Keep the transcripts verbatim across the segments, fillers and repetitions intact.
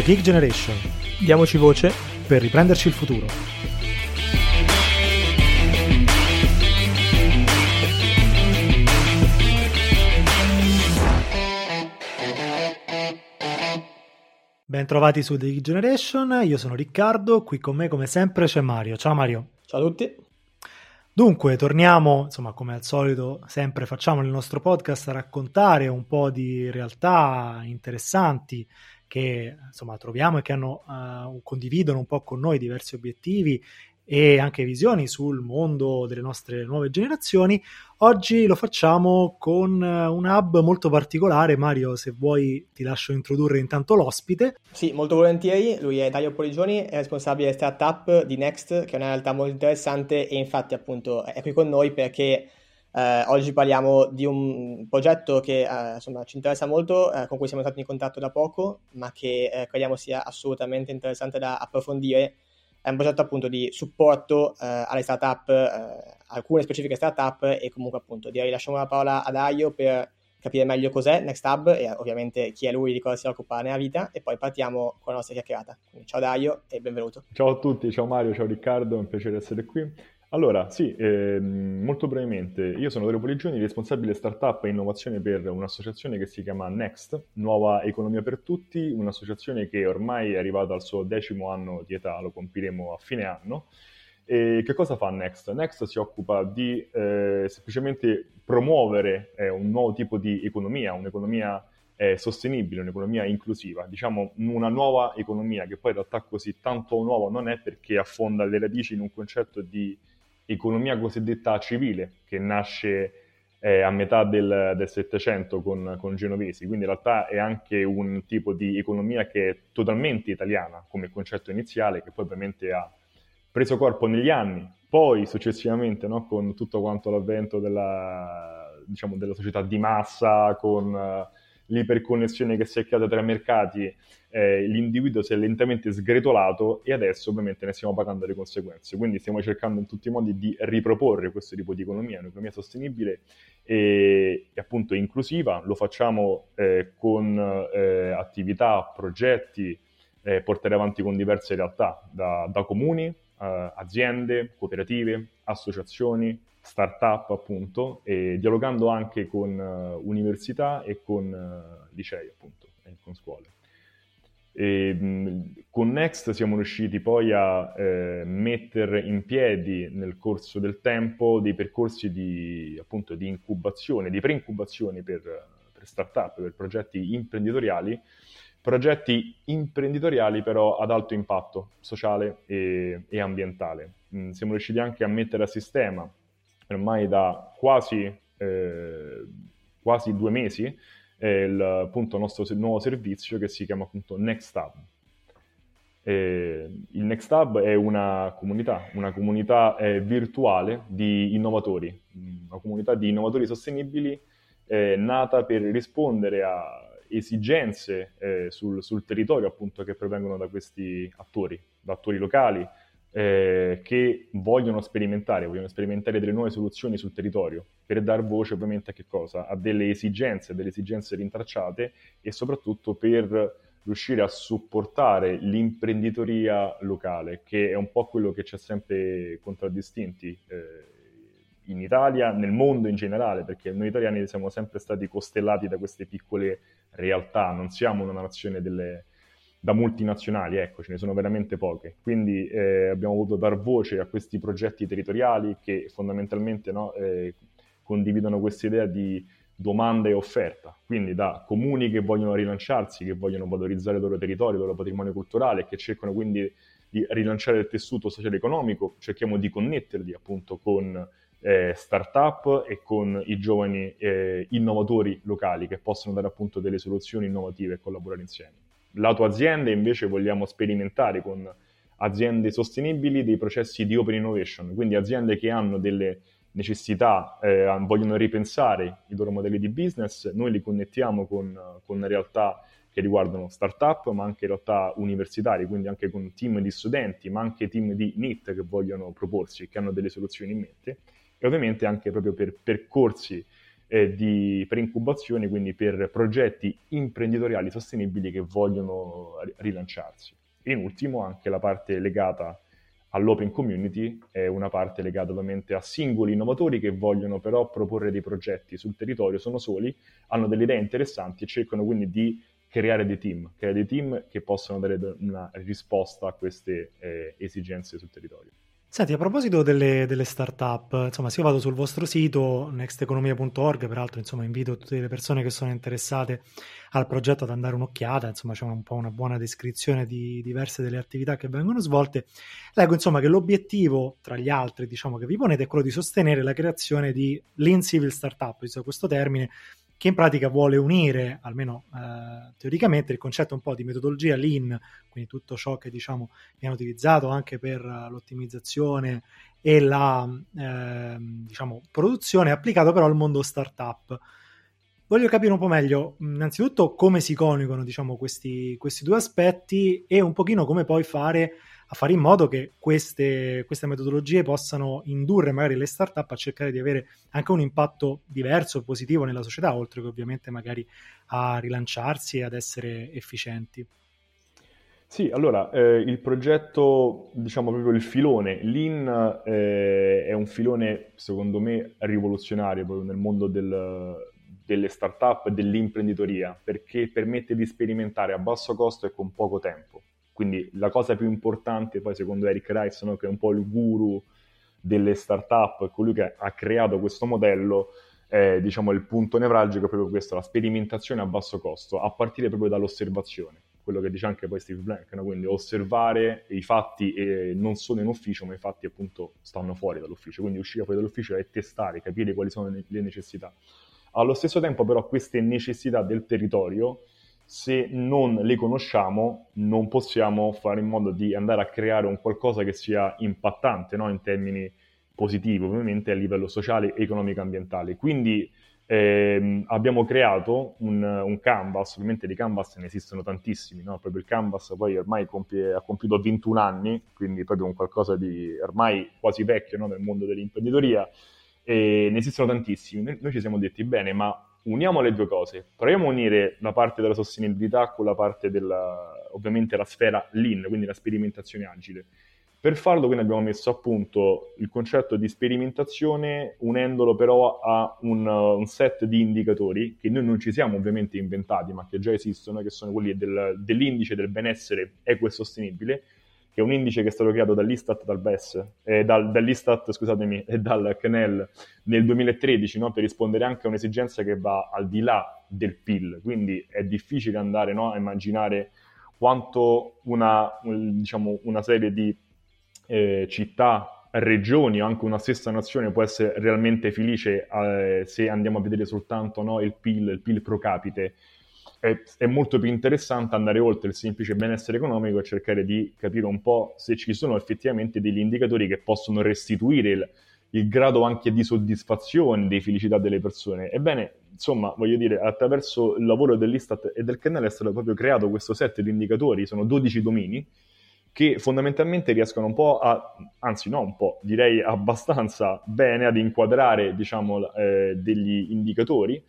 The Gig Generation. Diamoci voce per riprenderci il futuro. Bentrovati su The Gig Generation, io sono Riccardo, qui con me come sempre c'è Mario. Ciao Mario. Ciao a tutti. Dunque, torniamo, insomma, come al solito sempre facciamo nel nostro podcast, a raccontare un po' di realtà interessanti che, insomma, troviamo e che hanno, uh, condividono un po' con noi diversi obiettivi e anche visioni sul mondo delle nostre nuove generazioni. Oggi lo facciamo con un hub molto particolare. Mario, se vuoi ti lascio introdurre intanto l'ospite. Sì, molto volentieri. Lui è Dario Poligioni, è responsabile startup di Next, che è una realtà molto interessante, e infatti appunto è qui con noi perché eh, oggi parliamo di un progetto che eh, insomma ci interessa molto, eh, con cui siamo stati in contatto da poco, ma che eh, crediamo sia assolutamente interessante da approfondire. È un progetto appunto di supporto eh, alle startup, eh, alcune specifiche startup, e comunque appunto direi lasciamo la parola a Dario per capire meglio cos'è Next Hub e ovviamente chi è lui, di cosa si occupa nella vita, e poi partiamo con la nostra chiacchierata. Quindi, ciao Dario e benvenuto. Ciao a tutti, ciao Mario, ciao Riccardo, è un piacere essere qui. Allora, sì, eh, molto brevemente, io sono Dario Poligioni, responsabile startup e innovazione per un'associazione che si chiama NeXt, Nuova Economia per Tutti, un'associazione che ormai è arrivata al suo decimo anno di età, lo compiremo a fine anno. E che cosa fa NeXt? NeXt si occupa di eh, semplicemente promuovere eh, un nuovo tipo di economia, un'economia eh, sostenibile, un'economia inclusiva, diciamo una nuova economia, che poi in realtà così tanto nuova non è, perché affonda le radici in un concetto di economia cosiddetta civile, che nasce eh, a metà del, del Settecento con, con Genovesi, quindi in realtà è anche un tipo di economia che è totalmente italiana come concetto iniziale, che poi ovviamente ha preso corpo negli anni, poi successivamente, no, con tutto quanto l'avvento della, diciamo, della società di massa, con uh, l'iperconnessione che si è creata tra mercati, eh, l'individuo si è lentamente sgretolato e adesso ovviamente ne stiamo pagando le conseguenze. Quindi stiamo cercando in tutti i modi di riproporre questo tipo di economia, un'economia sostenibile e, e appunto inclusiva. Lo facciamo eh, con eh, attività, progetti, eh, portare avanti con diverse realtà, da, da comuni, eh, aziende, cooperative, associazioni, startup appunto, e dialogando anche con uh, università e con uh, licei appunto, e con scuole. E, mh, con Next siamo riusciti poi a eh, mettere in piedi nel corso del tempo dei percorsi di, appunto, di incubazione, di pre-incubazione per, per startup, per progetti imprenditoriali, progetti imprenditoriali però ad alto impatto sociale e, e ambientale. Mh, siamo riusciti anche a mettere a sistema ormai da quasi, eh, quasi due mesi, eh, il, appunto, nostro nuovo servizio che si chiama appunto Next Hub. Eh, il Next Hub è una comunità, una comunità eh, virtuale di innovatori, una comunità di innovatori sostenibili eh, nata per rispondere a esigenze eh, sul, sul territorio appunto, che provengono da questi attori, da attori locali, Eh, che vogliono sperimentare, vogliono sperimentare delle nuove soluzioni sul territorio, per dar voce ovviamente a che cosa? A delle esigenze, delle esigenze rintracciate, e soprattutto per riuscire a supportare l'imprenditoria locale, che è un po' quello che ci ha sempre contraddistinti eh, in Italia, nel mondo in generale, perché noi italiani siamo sempre stati costellati da queste piccole realtà, non siamo una nazione delle... da multinazionali, ecco, ce ne sono veramente poche. Quindi eh, abbiamo voluto dar voce a questi progetti territoriali che fondamentalmente no, eh, condividono questa idea di domanda e offerta, quindi da comuni che vogliono rilanciarsi, che vogliono valorizzare il loro territorio, il loro patrimonio culturale, che cercano quindi di rilanciare il tessuto socio-economico, cerchiamo di connetterli appunto con eh, start-up e con i giovani eh, innovatori locali, che possono dare appunto delle soluzioni innovative e collaborare insieme. Lato aziende invece vogliamo sperimentare con aziende sostenibili dei processi di open innovation, quindi aziende che hanno delle necessità, eh, vogliono ripensare i loro modelli di business, noi li connettiamo con, con realtà che riguardano startup, ma anche realtà universitarie, quindi anche con team di studenti, ma anche team di N I T che vogliono proporsi, che hanno delle soluzioni in mente, e ovviamente anche proprio per percorsi eh, di, per incubazioni, quindi per progetti imprenditoriali sostenibili che vogliono rilanciarsi. In ultimo, anche la parte legata all'open community è una parte legata ovviamente a singoli innovatori che vogliono però proporre dei progetti sul territorio, sono soli, hanno delle idee interessanti e cercano quindi di creare dei team, creare dei team che possano dare una risposta a queste eh, esigenze sul territorio. Senti, a proposito delle, delle start-up, insomma, se io vado sul vostro sito next economia punto org, peraltro insomma invito tutte le persone che sono interessate al progetto ad andare un'occhiata, insomma c'è un po' una buona descrizione di diverse delle attività che vengono svolte, leggo insomma che l'obiettivo, tra gli altri diciamo che vi ponete, è quello di sostenere la creazione di lean civil startup, uso questo termine, che in pratica vuole unire, almeno eh, teoricamente, il concetto un po' di metodologia lean, quindi tutto ciò che diciamo viene utilizzato anche per l'ottimizzazione e la eh, diciamo produzione, applicato però al mondo startup. Voglio capire un po' meglio, innanzitutto, come si coniugano diciamo questi, questi due aspetti e un pochino come poi fare a fare in modo che queste, queste metodologie possano indurre magari le start-up a cercare di avere anche un impatto diverso e positivo nella società, oltre che ovviamente magari a rilanciarsi e ad essere efficienti. Sì, allora, eh, il progetto, diciamo proprio il filone, Lean eh, è un filone, secondo me, rivoluzionario proprio nel mondo del, delle start-up e dell'imprenditoria, perché permette di sperimentare a basso costo e con poco tempo. Quindi la cosa più importante, poi secondo Eric Rice, no, che è un po' il guru delle startup, colui che ha creato questo modello, è, diciamo, il punto nevralgico è proprio questo, la sperimentazione a basso costo, a partire proprio dall'osservazione, quello che dice anche poi Steve Blank, no? Quindi osservare i fatti eh, non solo in ufficio, ma i fatti appunto stanno fuori dall'ufficio, quindi uscire fuori dall'ufficio è testare, capire quali sono le necessità. Allo stesso tempo però queste necessità del territorio, se non le conosciamo, non possiamo fare in modo di andare a creare un qualcosa che sia impattante, no? In termini positivi, ovviamente, a livello sociale, economico e ambientale. Quindi ehm, abbiamo creato un, un canvas, ovviamente di canvas ne esistono tantissimi, no? Proprio il canvas poi ormai compie, ha compiuto ventuno anni, quindi proprio un qualcosa di ormai quasi vecchio, no? Nel mondo dell'imprenditoria, e ne esistono tantissimi. Noi ci siamo detti, bene, ma uniamo le due cose, proviamo a unire la parte della sostenibilità con la parte della, ovviamente, la sfera lean, quindi la sperimentazione agile. Per farlo quindi abbiamo messo a punto il concetto di sperimentazione, unendolo però a un, un set di indicatori che noi non ci siamo ovviamente inventati, ma che già esistono, che sono quelli del, dell'indice del benessere equo e sostenibile, che è un indice che è stato creato dall'Istat, dal B E S, eh, dal, dall'Istat, scusatemi, e dal C N E L nel duemilatredici, no? Per rispondere anche a un'esigenza che va al di là del P I L, quindi è difficile andare, no, a immaginare quanto una, diciamo, una serie di eh, città, regioni o anche una stessa nazione può essere realmente felice eh, se andiamo a vedere soltanto, no, il P I L, il P I L pro capite. È molto più interessante andare oltre il semplice benessere economico e cercare di capire un po' se ci sono effettivamente degli indicatori che possono restituire il, il grado anche di soddisfazione, di felicità delle persone. Ebbene, insomma, voglio dire, attraverso il lavoro dell'Istat e del C N E L è stato proprio creato questo set di indicatori, sono dodici domini, che fondamentalmente riescono un po' a, anzi no un po', direi abbastanza bene ad inquadrare, diciamo, eh, degli indicatori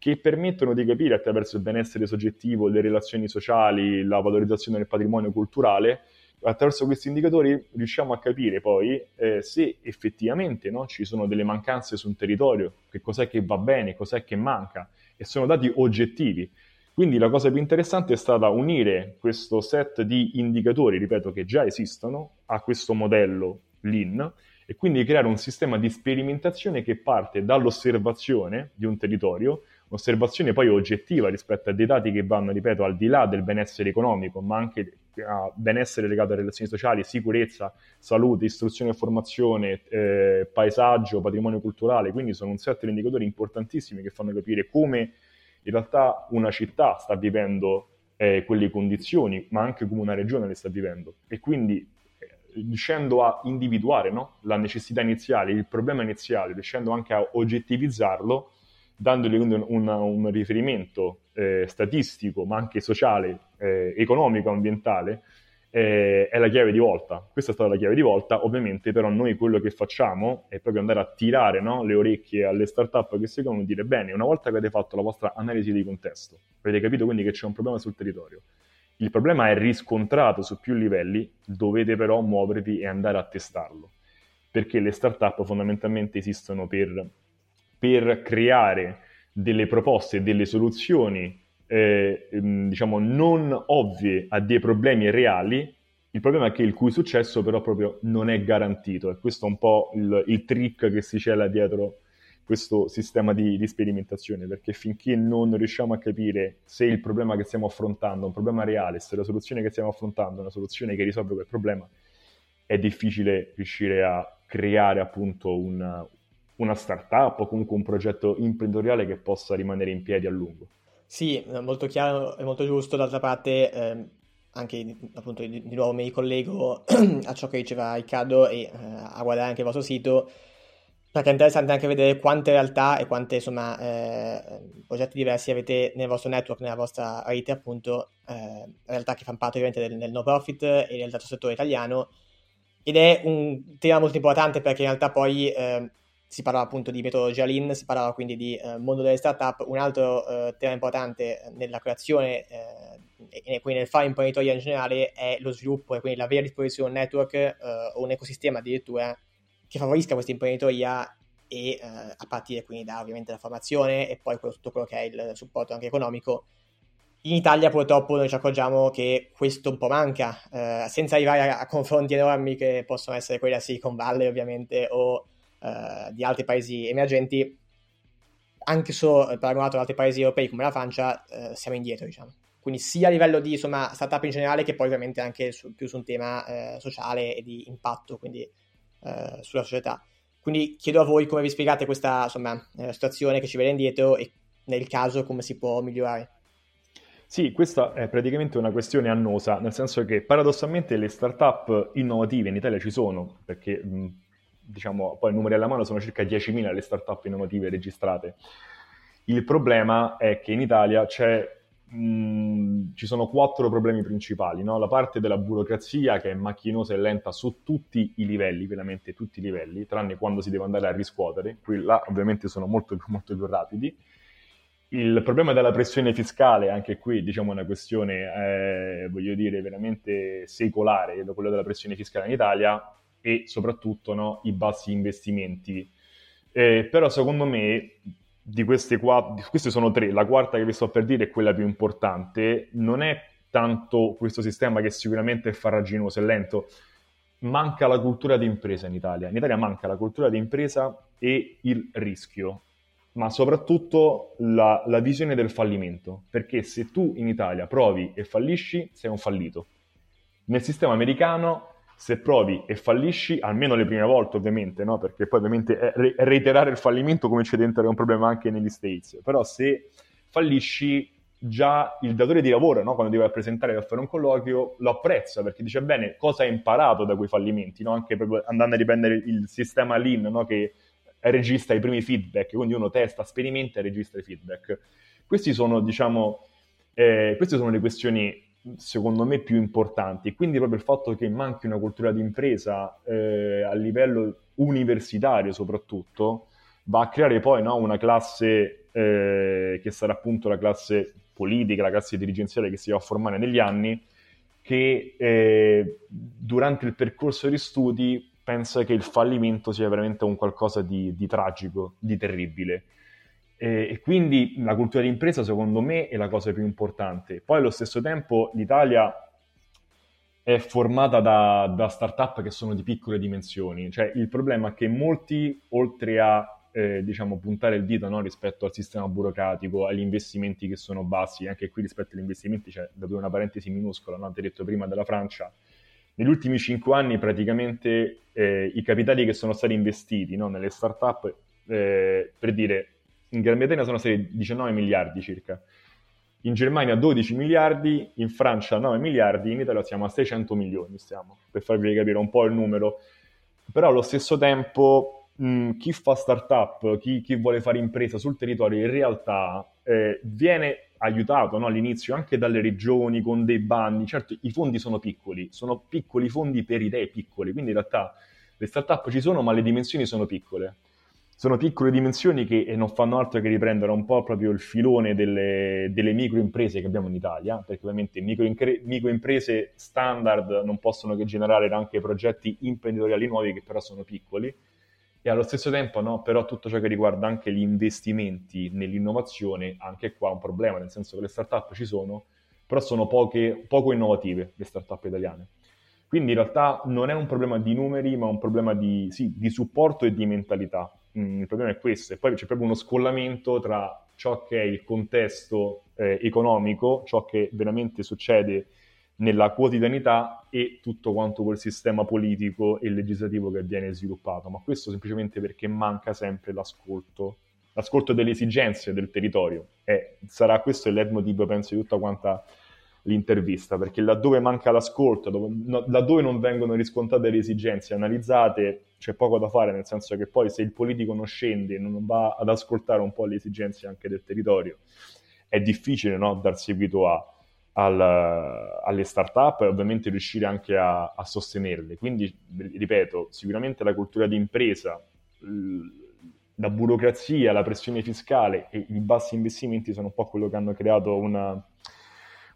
che permettono di capire attraverso il benessere soggettivo, le relazioni sociali, la valorizzazione del patrimonio culturale. Attraverso questi indicatori riusciamo a capire poi eh, se effettivamente, no, ci sono delle mancanze su un territorio, che cos'è che va bene, cos'è che manca, e sono dati oggettivi. Quindi la cosa più interessante è stata unire questo set di indicatori, ripeto, che già esistono, a questo modello Lean, e quindi creare un sistema di sperimentazione che parte dall'osservazione di un territorio, osservazione poi oggettiva rispetto a dei dati che vanno, ripeto, al di là del benessere economico, ma anche a benessere legato a relazioni sociali, sicurezza, salute, istruzione e formazione, eh, paesaggio, patrimonio culturale. Quindi sono un set di indicatori importantissimi che fanno capire come in realtà una città sta vivendo eh, quelle condizioni, ma anche come una regione le sta vivendo. E quindi riuscendo a individuare, no, la necessità iniziale, il problema iniziale, riuscendo anche a oggettivizzarlo, dandogli un, un, un riferimento eh, statistico, ma anche sociale, eh, economico, ambientale, eh, è la chiave di volta. Questa è stata la chiave di volta. Ovviamente però noi quello che facciamo è proprio andare a tirare, no, le orecchie alle startup che seguono e dire: bene, una volta che avete fatto la vostra analisi di contesto, avete capito quindi che c'è un problema sul territorio, il problema è riscontrato su più livelli, dovete però muovervi e andare a testarlo, perché le startup fondamentalmente esistono per, per creare delle proposte, delle soluzioni eh, diciamo non ovvie a dei problemi reali. Il problema è che il cui successo però proprio non è garantito, e questo è un po' il, il trick che si cela dietro questo sistema di, di sperimentazione, perché finché non riusciamo a capire se il problema che stiamo affrontando è un problema reale, se la soluzione che stiamo affrontando è una soluzione che risolve quel problema, è difficile riuscire a creare appunto una, una startup o comunque un progetto imprenditoriale che possa rimanere in piedi a lungo. Sì, molto chiaro e molto giusto. D'altra parte ehm, anche appunto di, di nuovo mi ricollego a ciò che diceva Riccardo e eh, a guardare anche il vostro sito, perché è interessante anche vedere quante realtà e quante insomma eh, progetti diversi avete nel vostro network, nella vostra rete appunto, eh, realtà che fanno parte ovviamente del, del no profit e del terzo settore italiano, ed è un tema molto importante perché in realtà poi eh, si parlava appunto di metodologia lean, si parlava quindi di eh, mondo delle startup. Un altro eh, tema importante nella creazione eh, e quindi nel fare imprenditoria in generale è lo sviluppo e quindi la vera disposizione di un network eh, o un ecosistema addirittura che favorisca questa imprenditoria, e eh, a partire quindi da ovviamente la formazione e poi quello, tutto quello che è il supporto anche economico. In Italia purtroppo noi ci accorgiamo che questo un po' manca, eh, senza arrivare a, a confronti enormi che possono essere quelli della Silicon Valley ovviamente o eh, di altri paesi emergenti. Anche solo paragonato ad altri paesi europei come la Francia eh, siamo indietro, diciamo. Quindi sia a livello di insomma startup in generale che poi ovviamente anche su, più su un tema eh, sociale e di impatto, quindi sulla società. Quindi chiedo a voi come vi spiegate questa insomma situazione che ci vede indietro e nel caso come si può migliorare. Sì, questa è praticamente una questione annosa, nel senso che paradossalmente le startup innovative in Italia ci sono, perché diciamo poi numeri alla mano sono circa diecimila le startup innovative registrate. Il problema è che in Italia c'è Mm, ci sono quattro problemi principali, no? La parte della burocrazia che è macchinosa e lenta su tutti i livelli, veramente tutti i livelli, tranne quando si deve andare a riscuotere, qui là ovviamente sono molto, molto più rapidi. Il problema della pressione fiscale, anche qui diciamo una questione eh, voglio dire veramente secolare, quella della pressione fiscale in Italia, e soprattutto, no, i bassi investimenti. Eh, però secondo me di queste qua, queste sono tre, la quarta che vi sto per dire è quella più importante. Non è tanto questo sistema che sicuramente è farraginoso e lento, manca la cultura di impresa in Italia. In Italia manca la cultura di impresa e il rischio, ma soprattutto la, la visione del fallimento, perché se tu in Italia provi e fallisci, sei un fallito. Nel sistema americano, se provi e fallisci, almeno le prime volte ovviamente, no? Perché poi ovviamente reiterare il fallimento come c'è dentro è un problema anche negli States, però se fallisci già il datore di lavoro, no, quando ti vai a presentare per fare un colloquio, lo apprezza perché dice: bene, cosa hai imparato da quei fallimenti, no? Anche proprio andando a riprendere il sistema lean, no, che registra i primi feedback, quindi uno testa, sperimenta e registra i feedback. Questi sono, diciamo, eh, queste sono le questioni secondo me più importanti, quindi proprio il fatto che manchi una cultura di impresa eh, a livello universitario soprattutto va a creare poi, no, una classe eh, che sarà appunto la classe politica, la classe dirigenziale che si va a formare negli anni, che eh, durante il percorso di studi pensa che il fallimento sia veramente un qualcosa di, di tragico, di terribile. E quindi la cultura di impresa secondo me è la cosa più importante. Poi allo stesso tempo l'Italia è formata da, da startup che sono di piccole dimensioni, cioè il problema è che molti, oltre a eh, diciamo puntare il dito, no, rispetto al sistema burocratico, agli investimenti che sono bassi, anche qui rispetto agli investimenti c'è, cioè, da una parentesi minuscola, no? Ti ho detto prima della Francia, negli ultimi cinque anni praticamente eh, i capitali che sono stati investiti, no, nelle startup, eh, per dire, in Gran Bretagna sono stati diciannove miliardi circa, in Germania dodici miliardi, in Francia nove miliardi, in Italia siamo a seicento milioni, stiamo, per farvi capire un po' il numero. Però allo stesso tempo mh, chi fa startup, chi, chi vuole fare impresa sul territorio in realtà eh, viene aiutato, no, all'inizio anche dalle regioni con dei bandi. Certo, i fondi sono piccoli, sono piccoli fondi per idee piccole, quindi in realtà le start-up ci sono, ma le dimensioni sono piccole. Sono piccole dimensioni che non fanno altro che riprendere un po' proprio il filone delle, delle microimprese che abbiamo in Italia, perché ovviamente micro, microimprese standard non possono che generare anche progetti imprenditoriali nuovi che però sono piccoli, e allo stesso tempo, no, però tutto ciò che riguarda anche gli investimenti nell'innovazione, anche qua è un problema, nel senso che le start-up ci sono, però sono poche, poco innovative le start-up italiane. Quindi in realtà non è un problema di numeri, ma un problema di, sì, di supporto e di mentalità. Il problema è questo, e poi c'è proprio uno scollamento tra ciò che è il contesto eh, economico, ciò che veramente succede nella quotidianità, e tutto quanto quel sistema politico e legislativo che viene sviluppato, ma questo semplicemente perché manca sempre l'ascolto l'ascolto delle esigenze del territorio, e sarà questo il leitmotiv, penso, di tutta quanta l'intervista, perché laddove manca l'ascolto, dove, no, laddove non vengono riscontrate le esigenze analizzate, c'è poco da fare, nel senso che poi se il politico non scende, non va ad ascoltare un po' le esigenze anche del territorio, è difficile, no, dar seguito a, al, alle start-up e ovviamente riuscire anche a, a sostenerle. Quindi, ripeto, sicuramente la cultura di impresa, la burocrazia, la pressione fiscale e i bassi investimenti sono un po' quello che hanno creato una...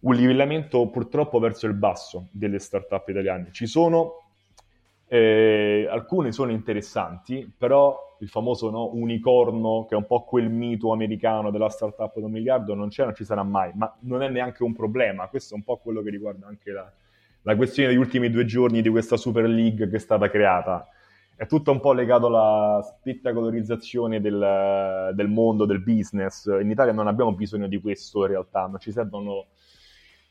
un livellamento purtroppo verso il basso delle start-up italiane. Ci sono, eh, alcune sono interessanti, però il famoso, no, unicorno, che è un po' quel mito americano della start-up da un miliardo, non c'è, non ci sarà mai, ma non è neanche un problema. Questo è un po' quello che riguarda anche la, la questione degli ultimi due giorni di questa Super League che è stata creata. È tutto un po' legato alla spettacolarizzazione del, del mondo, del business. In Italia non abbiamo bisogno di questo in realtà, non ci servono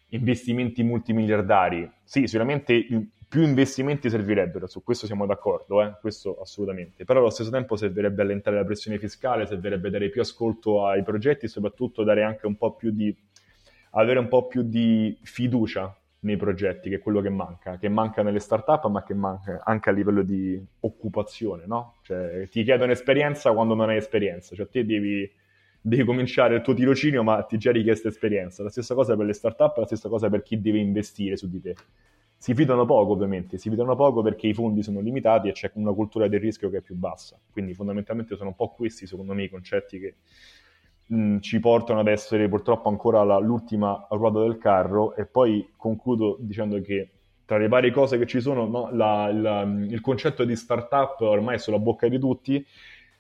investimenti multimiliardari. Sì, sicuramente più investimenti servirebbero, su questo siamo d'accordo, eh? Questo assolutamente, però allo stesso tempo servirebbe allentare la pressione fiscale, servirebbe dare più ascolto ai progetti e soprattutto dare anche un po' più di, avere un po' più di fiducia nei progetti, che è quello che manca, che manca nelle start-up, ma che manca anche a livello di occupazione, no? Cioè, ti chiedono esperienza quando non hai esperienza, cioè te devi... devi cominciare il tuo tirocinio, ma ti è già richiesta esperienza. La stessa cosa per le start-up, la stessa cosa per chi deve investire su di te. Si fidano poco, ovviamente, si fidano poco perché i fondi sono limitati e c'è una cultura del rischio che è più bassa. Quindi fondamentalmente sono un po' questi, secondo me, i concetti che mh, ci portano ad essere purtroppo ancora la, l'ultima ruota del carro. E poi concludo dicendo che tra le varie cose che ci sono, no, la, la, il concetto di start-up ormai è sulla bocca di tutti.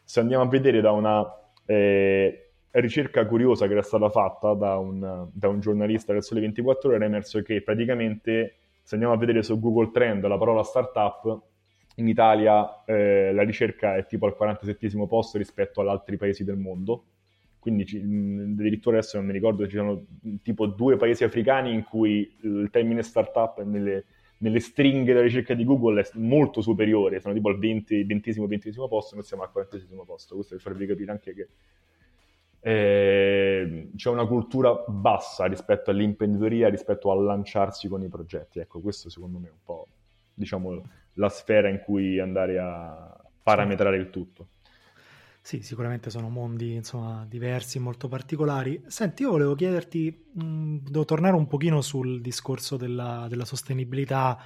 Se andiamo a vedere da una... Eh, ricerca curiosa che era stata fatta da un, da un giornalista del Sole ventiquattro Ore, è emerso che praticamente, se andiamo a vedere su Google Trend la parola startup, in Italia eh, la ricerca è tipo al quarantasettesimo posto rispetto ad altri paesi del mondo. Quindi ci, addirittura adesso non mi ricordo, ci sono tipo due paesi africani in cui il termine startup nelle, nelle stringhe della ricerca di Google è molto superiore, sono tipo al venti, ventesimo, ventesimo posto, noi siamo al quarantaseiesimo posto. Questo per farvi capire anche che Eh, c'è una cultura bassa rispetto all'imprenditoria, rispetto a lanciarsi con i progetti. Ecco, questo secondo me è un po', diciamo, la sfera in cui andare a parametrare il tutto. Sì, sicuramente sono mondi, insomma, diversi, molto particolari. Senti, io volevo chiederti, mh, devo tornare un pochino sul discorso della, della sostenibilità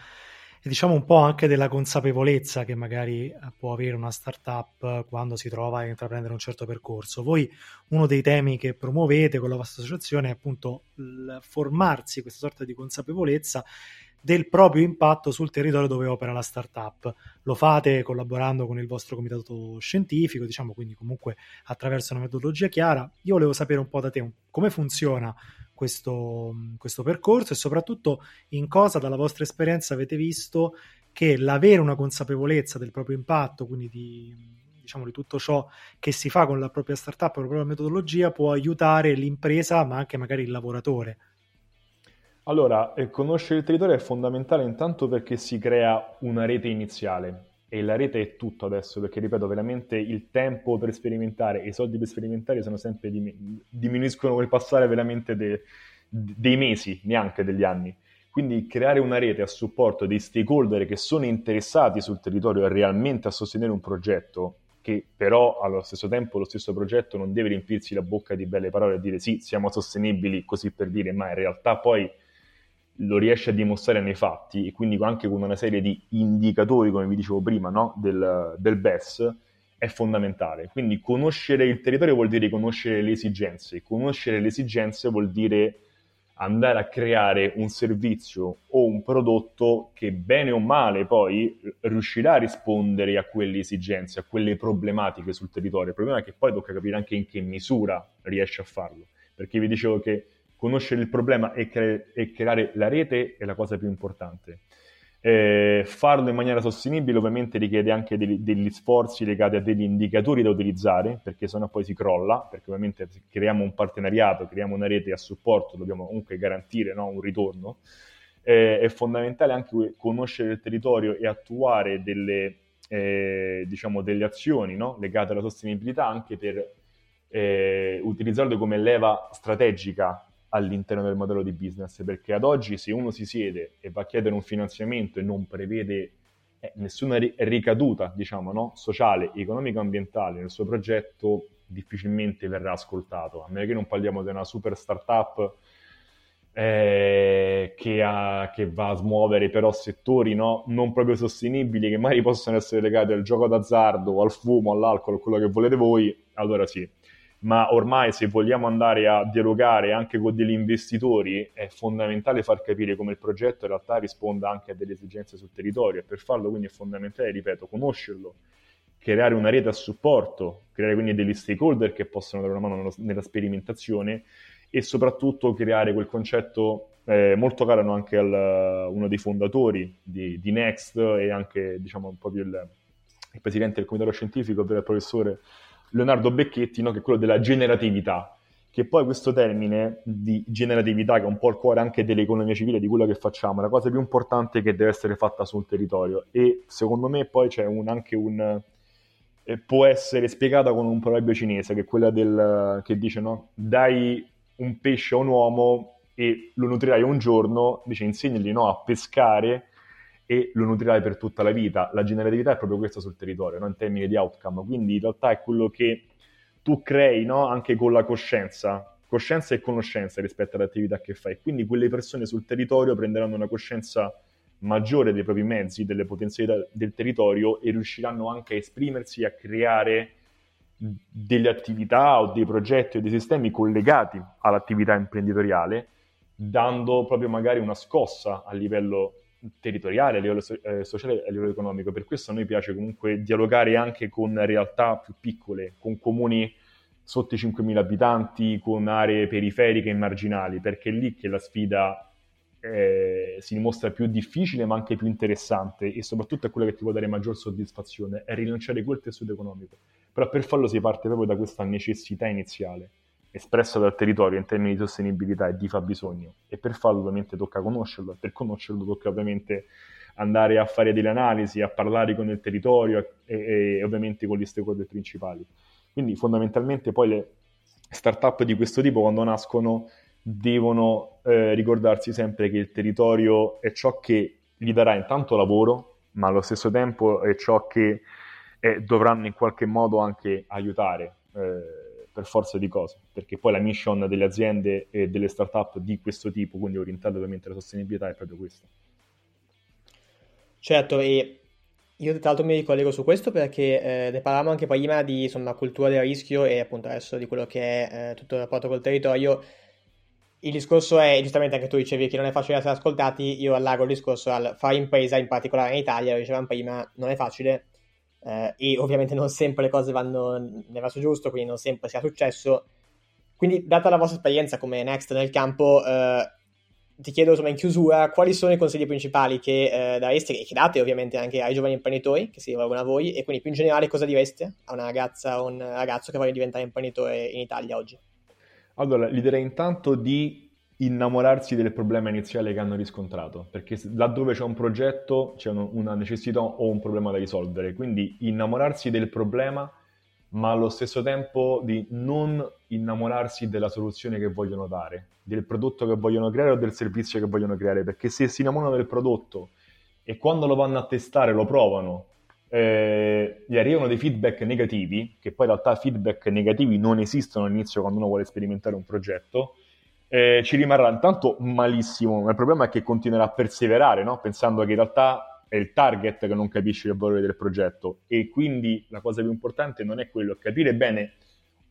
e diciamo un po' anche della consapevolezza che magari può avere una startup quando si trova a intraprendere un certo percorso. Voi, uno dei temi che promuovete con la vostra associazione è appunto il formarsi questa sorta di consapevolezza del proprio impatto sul territorio dove opera la startup. Lo fate collaborando con il vostro comitato scientifico, diciamo, quindi comunque attraverso una metodologia chiara. Io volevo sapere un po' da te come funziona Questo, questo percorso e soprattutto in cosa dalla vostra esperienza avete visto che l'avere una consapevolezza del proprio impatto, quindi di, diciamo, di tutto ciò che si fa con la propria startup, con la propria metodologia, può aiutare l'impresa ma anche magari il lavoratore. Allora, eh, conoscere il territorio è fondamentale intanto perché si crea una rete iniziale, e la rete è tutto adesso, perché ripeto, veramente il tempo per sperimentare e i soldi per sperimentare sono sempre dim- diminuiscono col passare veramente de- dei mesi, neanche degli anni. Quindi creare una rete a supporto dei stakeholder che sono interessati sul territorio realmente a sostenere un progetto, che però allo stesso tempo lo stesso progetto non deve riempirsi la bocca di belle parole e dire sì, siamo sostenibili, così per dire, ma in realtà poi lo riesce a dimostrare nei fatti, e quindi anche con una serie di indicatori, come vi dicevo prima, no? del, del B E S, è fondamentale. Quindi conoscere il territorio vuol dire conoscere le esigenze, conoscere le esigenze vuol dire andare a creare un servizio o un prodotto che bene o male poi riuscirà a rispondere a quelle esigenze, a quelle problematiche sul territorio. Il problema è che poi tocca capire anche in che misura riesce a farlo, perché vi dicevo che conoscere il problema e, cre- e creare la rete è la cosa più importante. Eh, farlo in maniera sostenibile ovviamente richiede anche degli, degli sforzi legati a degli indicatori da utilizzare, perché sennò poi si crolla, perché ovviamente se creiamo un partenariato, creiamo una rete a supporto, dobbiamo comunque garantire, no, un ritorno. Eh, è fondamentale anche conoscere il territorio e attuare delle, eh, diciamo delle azioni, no, legate alla sostenibilità, anche per eh, utilizzarlo come leva strategica all'interno del modello di business, perché ad oggi se uno si siede e va a chiedere un finanziamento e non prevede eh, nessuna ri- ricaduta, diciamo, no? sociale, economica, ambientale nel suo progetto, difficilmente verrà ascoltato, a meno che non parliamo di una super startup eh, che, ha, che va a smuovere però settori, no? non proprio sostenibili, che magari possono essere legati al gioco d'azzardo, al fumo, all'alcol, quello che volete voi, allora sì. Ma ormai se vogliamo andare a dialogare anche con degli investitori è fondamentale far capire come il progetto in realtà risponda anche a delle esigenze sul territorio, e per farlo quindi è fondamentale, ripeto, conoscerlo, creare una rete a supporto, creare quindi degli stakeholder che possono dare una mano nella sperimentazione, e soprattutto creare quel concetto eh, molto caro anche al uno dei fondatori di, di Next, e anche diciamo proprio il, il presidente del comitato scientifico, ovvero il professore Leonardo Becchetti, no? che è quello della generatività, che poi questo termine di generatività, che è un po' il cuore anche dell'economia civile, di quello che facciamo, è la cosa più importante che deve essere fatta sul territorio, e secondo me poi c'è un, anche un eh, può essere spiegata con un proverbio cinese, che è quella del che dice, no? dai un pesce a un uomo e lo nutrirai un giorno, dice insegnagli, no? a pescare e lo nutrirai per tutta la vita. La generatività è proprio questa sul territorio, no? in termini di outcome, quindi in realtà è quello che tu crei, no? anche con la coscienza, coscienza e conoscenza rispetto all'attività che fai, quindi quelle persone sul territorio prenderanno una coscienza maggiore dei propri mezzi, delle potenzialità del territorio, e riusciranno anche a esprimersi, a creare delle attività o dei progetti o dei sistemi collegati all'attività imprenditoriale, dando proprio magari una scossa a livello territoriale, a livello eh, sociale e a livello economico. Per questo a noi piace comunque dialogare anche con realtà più piccole, con comuni sotto i cinquemila abitanti, con aree periferiche e marginali, perché è lì che la sfida eh, si dimostra più difficile ma anche più interessante, e soprattutto è quella che ti può dare maggior soddisfazione, è rilanciare quel tessuto economico. Però per farlo si parte proprio da questa necessità iniziale espressa dal territorio in termini di sostenibilità e di fabbisogno, e per farlo ovviamente tocca conoscerlo, e per conoscerlo tocca ovviamente andare a fare delle analisi, a parlare con il territorio e, e ovviamente con gli stakeholder principali. Quindi fondamentalmente poi le start-up di questo tipo, quando nascono, devono eh, ricordarsi sempre che il territorio è ciò che gli darà intanto lavoro, ma allo stesso tempo è ciò che eh, dovranno in qualche modo anche aiutare eh, per forza di cose, perché poi la mission delle aziende e delle start-up di questo tipo, quindi orientata ovviamente alla sostenibilità, è proprio questa. Certo, e io tra l'altro mi ricollego su questo perché eh, ne parlavamo anche prima di insomma cultura del rischio e appunto adesso di quello che è eh, tutto il rapporto col territorio. Il discorso è, giustamente anche tu dicevi, che non è facile essere ascoltati, io allargo il discorso al fare impresa, in particolare in Italia, lo dicevamo prima, non è facile. Uh, e ovviamente non sempre le cose vanno nel verso giusto, quindi non sempre sia successo. Quindi, data la vostra esperienza come Next nel campo, uh, ti chiedo insomma in chiusura quali sono i consigli principali che uh, dareste, e che date ovviamente anche ai giovani imprenditori che si rivolgono a voi, e quindi più in generale cosa direste a una ragazza o un ragazzo che voglia diventare imprenditore in Italia oggi? Allora, gli direi intanto di innamorarsi del problema iniziale che hanno riscontrato, perché laddove c'è un progetto c'è una necessità o un problema da risolvere, quindi innamorarsi del problema, ma allo stesso tempo di non innamorarsi della soluzione che vogliono dare, del prodotto che vogliono creare o del servizio che vogliono creare, perché se si innamorano del prodotto e quando lo vanno a testare lo provano eh, gli arrivano dei feedback negativi, che poi in realtà feedback negativi non esistono all'inizio quando uno vuole sperimentare un progetto, eh, ci rimarrà intanto malissimo, ma il problema è che continuerà a perseverare, no? Pensando che in realtà è il target che non capisce il valore del progetto, e quindi la cosa più importante non è quello, è capire bene,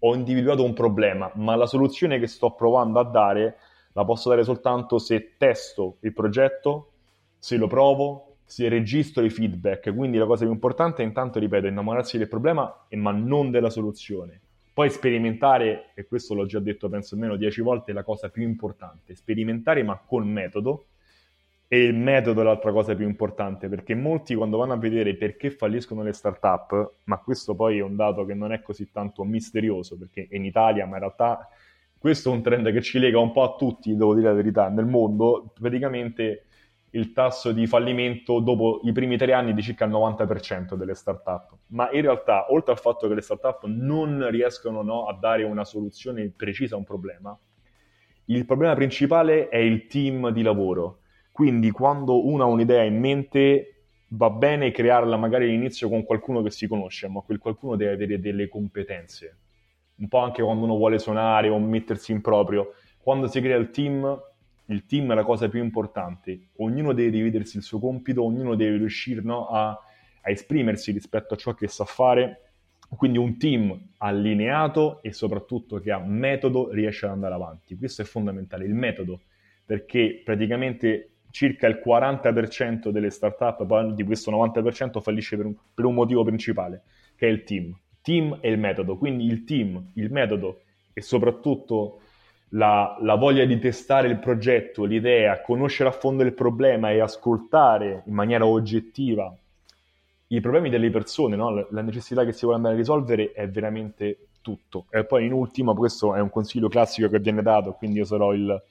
ho individuato un problema, ma la soluzione che sto provando a dare la posso dare soltanto se testo il progetto, se lo provo, se registro i feedback. Quindi la cosa più importante è, intanto, ripeto, innamorarsi del problema, ma non della soluzione. Poi sperimentare, e questo l'ho già detto penso almeno dieci volte, è la cosa più importante. Sperimentare ma col metodo, e il metodo è l'altra cosa più importante, perché molti quando vanno a vedere perché falliscono le startup, ma questo poi è un dato che non è così tanto misterioso, perché in Italia, ma in realtà questo è un trend che ci lega un po' a tutti, devo dire la verità, nel mondo, praticamente il tasso di fallimento dopo i primi tre anni è di circa il novanta per cento delle startup. Ma in realtà, oltre al fatto che le startup non riescono no, a dare una soluzione precisa a un problema, il problema principale è il team di lavoro. Quindi quando uno ha un'idea in mente, va bene crearla magari all'inizio con qualcuno che si conosce, ma quel qualcuno deve avere delle competenze. Un po' anche quando uno vuole suonare o mettersi in proprio. Quando si crea il team... Il team è la cosa più importante, ognuno deve dividersi il suo compito, ognuno deve riuscire no, a, a esprimersi rispetto a ciò che sa fare, quindi un team allineato e soprattutto che ha metodo riesce ad andare avanti. Questo è fondamentale, il metodo, perché praticamente circa il quaranta per cento delle startup, di questo novanta per cento fallisce per un, per un motivo principale, che è il team. Team e il metodo, quindi il team, il metodo e soprattutto... La, la voglia di testare il progetto, l'idea, conoscere a fondo il problema e ascoltare in maniera oggettiva i problemi delle persone, no? La necessità che si vuole andare a risolvere è veramente tutto. E poi in ultimo, questo è un consiglio classico che viene dato, quindi io sarò il,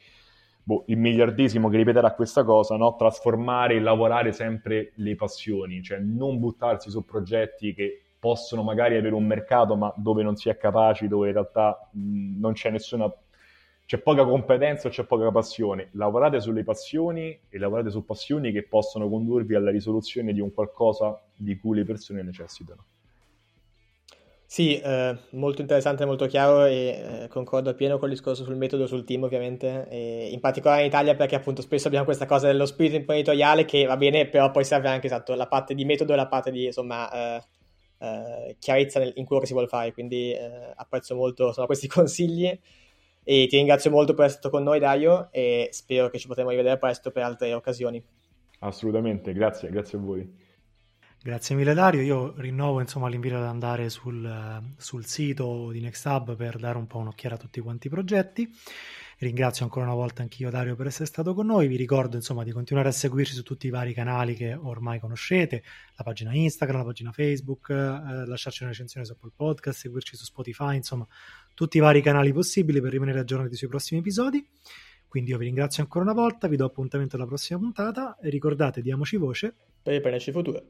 boh, il miliardesimo che ripeterà questa cosa, no? Trasformare e lavorare sempre le passioni, cioè non buttarsi su progetti che possono magari avere un mercato ma dove non si è capaci, dove in realtà mh, non c'è nessuna... c'è poca competenza o c'è poca passione. Lavorate sulle passioni e lavorate su passioni che possono condurvi alla risoluzione di un qualcosa di cui le persone necessitano. Sì, eh, molto interessante, molto chiaro e eh, concordo appieno col discorso sul metodo, sul team ovviamente, e in particolare in Italia perché appunto spesso abbiamo questa cosa dello spirito imprenditoriale che va bene, però poi serve anche esatto la parte di metodo e la parte di insomma... Eh, eh, chiarezza nel, in quello che si vuole fare, quindi eh, apprezzo molto insomma, questi consigli. E ti ringrazio molto per essere stato con noi, Dario, e spero che ci potremo rivedere presto per altre occasioni. Assolutamente, grazie, grazie a voi. Grazie mille Dario, io rinnovo insomma l'invito ad andare sul, sul sito di Next Hub per dare un po' un'occhiata a tutti quanti i progetti. Ringrazio ancora una volta anch'io Dario per essere stato con noi, vi ricordo insomma di continuare a seguirci su tutti i vari canali che ormai conoscete, la pagina Instagram, la pagina Facebook, eh, lasciarci una recensione su Apple Podcast, seguirci su Spotify, insomma tutti i vari canali possibili per rimanere aggiornati sui prossimi episodi. Quindi io vi ringrazio ancora una volta, vi do appuntamento alla prossima puntata e ricordate, diamoci voce per le perderci future.